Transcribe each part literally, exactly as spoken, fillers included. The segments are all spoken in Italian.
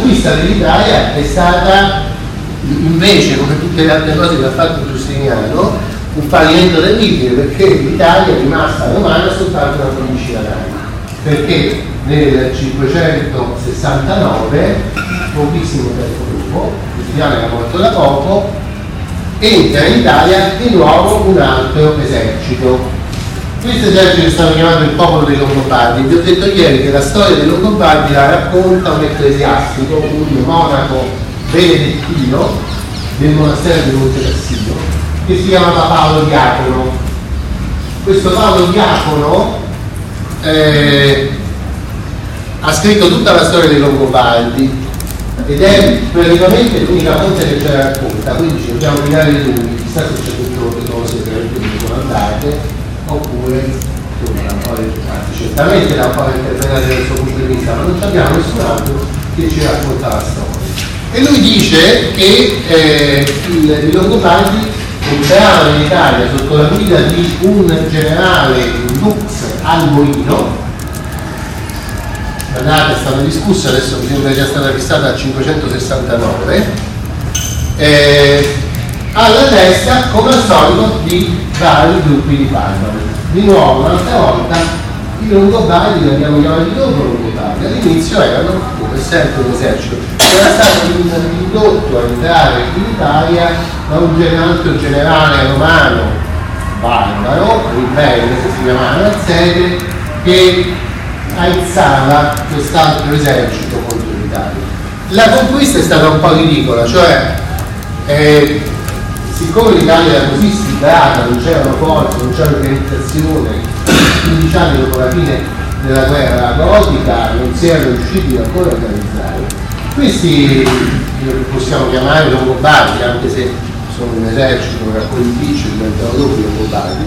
conquista dell'Italia è stata, invece, come tutte le altre cose che ha fatto Giustiniano, un fallimento terribile, perché l'Italia è rimasta romana soltanto una quindicina d'anni, perché nel cinquecentosessantanove, pochissimo tempo dopo, Giustiniano era morto da poco, entra in Italia di nuovo un altro esercito. Questo esercito è stato chiamato il popolo dei Longobardi. Vi ho detto ieri che la storia dei Longobardi la racconta un ecclesiastico, un monaco benedettino del monastero di Monte Cassino, che si chiamava Paolo Diacono. Questo Paolo Diacono eh, ha scritto tutta la storia dei Longobardi ed è praticamente l'unica fonte che ce la racconta, quindi ci dobbiamo guidare di lui. Chissà se c'è dentro le cose che veramente sono andate, oppure una poi, anzi, certamente la può interpretare dal suo punto di vista, ma non abbiamo nessun altro che ci racconta la storia. E lui dice che eh, i Longobardi entrarono in Italia sotto la guida di un generale in dux, Alboino. La data è stata discussa, adesso mi sembra già stata fissata al cinquecentosessantanove, eh, alla testa, come al solito, di vari gruppi di barbari. Di nuovo, un'altra volta, i Longobardi li abbiamo chiamati dopo Longobardi, all'inizio erano come sempre un esercito, era stato indotto a entrare in Italia da un altro generale romano, Barbaro, il Veneto si chiamava Sede, che aizzava quest'altro esercito contro l'Italia. La conquista è stata un po' ridicola, cioè eh, siccome l'Italia era così strillata, non c'erano forze, non c'era organizzazione, quindici anni dopo la fine della guerra gotica non si erano riusciti ancora a organizzare. Questi possiamo chiamare Longobardi, anche se sono un esercito, un raccogliticcio, diventano dopo i Longobardi,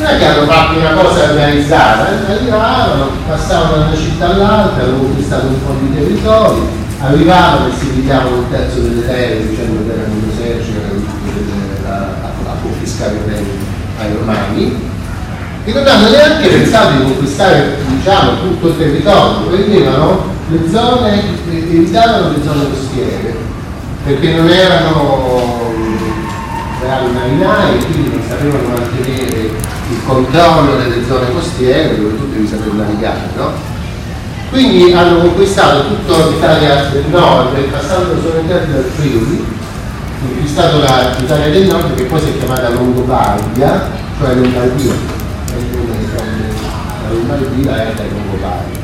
non è che hanno fatto una cosa organizzata, arrivavano, passavano da una città all'altra, hanno conquistato un po' di territori, arrivavano e si litigavano un terzo delle terre dicendo che erano un esercito a confiscare i beni ai romani, e non hanno neanche pensato di conquistare, diciamo, tutto il territorio. Prendevano le zone, evitavano le zone costiere perché non erano reali marinai e quindi non sapevano mantenere il controllo delle zone costiere dove tutti vi sapevano navigare, no? Quindi hanno conquistato tutta l'Italia del nord e passando solamente dal Friuli, conquistato l'Italia del Nord, che poi si è chiamata Longobardia, cioè Lombardia, la Lombardia era Longobardia.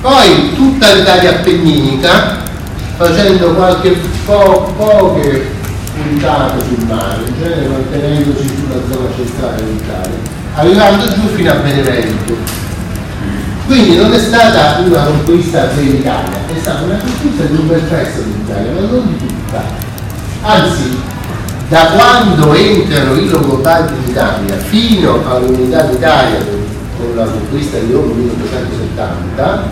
Poi tutta l'Italia appenninica, facendo qualche po- poche puntate sul mare, in genere mantenendosi sulla zona centrale dell'Italia, arrivando giù fino a Benevento. Quindi non è stata una conquista dell'Italia, è stata una conquista di un bel pezzo dell'Italia, ma non di tutta. Anzi, da quando entrano i Longobardi in Italia fino all'unità d'Italia con la conquista di Roma nel milleottocentosettanta,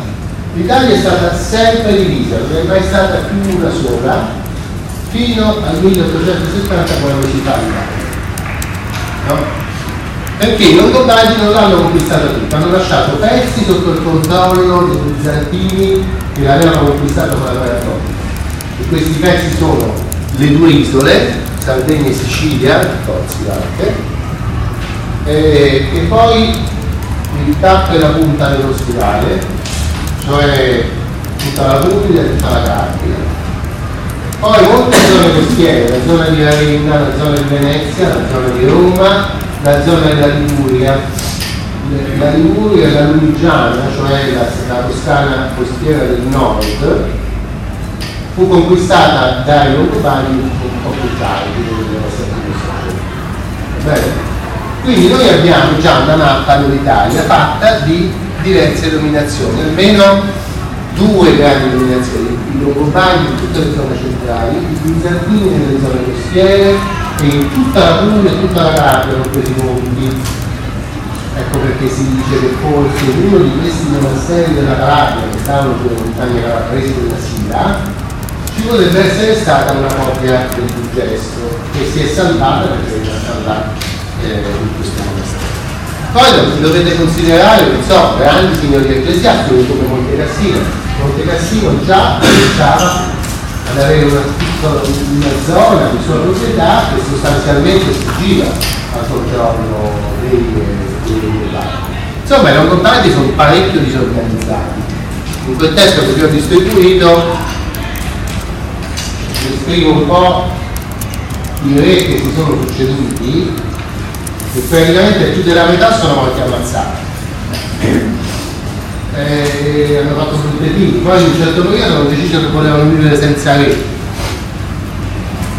l'Italia è stata sempre divisa, non è mai stata più una sola, fino al milleottocentosettanta quando si fa l'Italia, no? Perché i Longobardi non l'hanno conquistata tutta, hanno lasciato pezzi sotto il controllo dei bizantini che l'avevano conquistata con la guerra gotica, e questi pezzi sono le due isole, Sardegna e Sicilia, Corsica, e, e poi il tappo e la punta dello stivale, cioè tutta la Puglia e tutta la Calabria. Poi molte zone costiere, la zona di Ravenna, la zona di Venezia, la zona di Roma, la zona della Liguria, la Liguria e la Lunigiana, cioè la, la Toscana costiera del nord, fu conquistata dai Longobardi un po' più tardi della nostra conquista. Quindi noi abbiamo già una mappa dell'Italia fatta di diverse dominazioni, almeno due grandi dominazioni, i Longobardi in tutte le zone centrali, i bizantini nelle zone costiere e in tutta la Puglia e tutta la Calabria con questi monti. Ecco perché si dice che forse uno di questi monasteri della Calabria, che stavano sulle montagne calabresi della Sila, ci potrebbe essere stata una copia del Bugesto che si è salvata perché è già stata eh, in questo monastero. Poi dovete considerare, non so, grandi signori ecclesiastici come Monte Cassino. Monte Cassino già cominciava ad avere una piccola una zona di sua proprietà che sostanzialmente fuggiva al controllo dei Longobardi. Insomma, i Longobardi sono parecchio disorganizzati. In quel testo che vi ho distribuito descrivo un po' i re che si sono succeduti, e praticamente più della metà sono morti ammazzati, eh, hanno fatto scontentini. Poi in un certo periodo hanno deciso che volevano vivere senza re,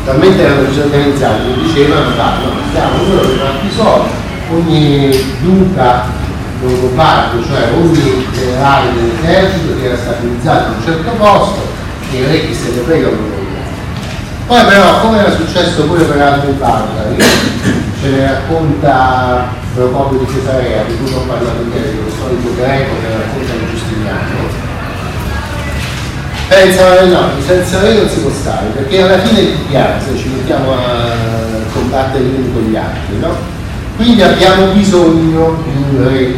talmente erano disorganizzati, non dicevano tanto, no, stiamo uno per tanti soldi. Ogni duca longobardo, cioè ogni generale dell'esercito che era stabilizzato in un certo posto, e i re che se ne fregano. Poi però, come era successo pure per altri barbari, ce ne racconta Procopio di Cesarea, di cui ho parlato ieri, lo storico greco che racconta di Giustiniano, pensano no, senza re non si può stare, perché alla fine ti piazza, ci mettiamo a combattere gli uni con gli altri, no? Quindi abbiamo bisogno di un re,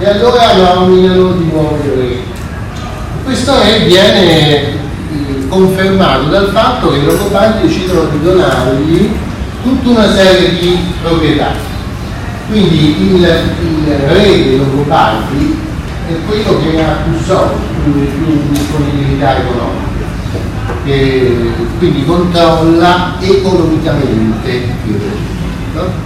e allora nominano di nuovo il re. Questo re viene confermato dal fatto che i Longobardi decidono di donargli tutta una serie di proprietà. Quindi il, il re dei Longobardi è quello che ha più soldi, più disponibilità economica, e quindi controlla economicamente il re. No?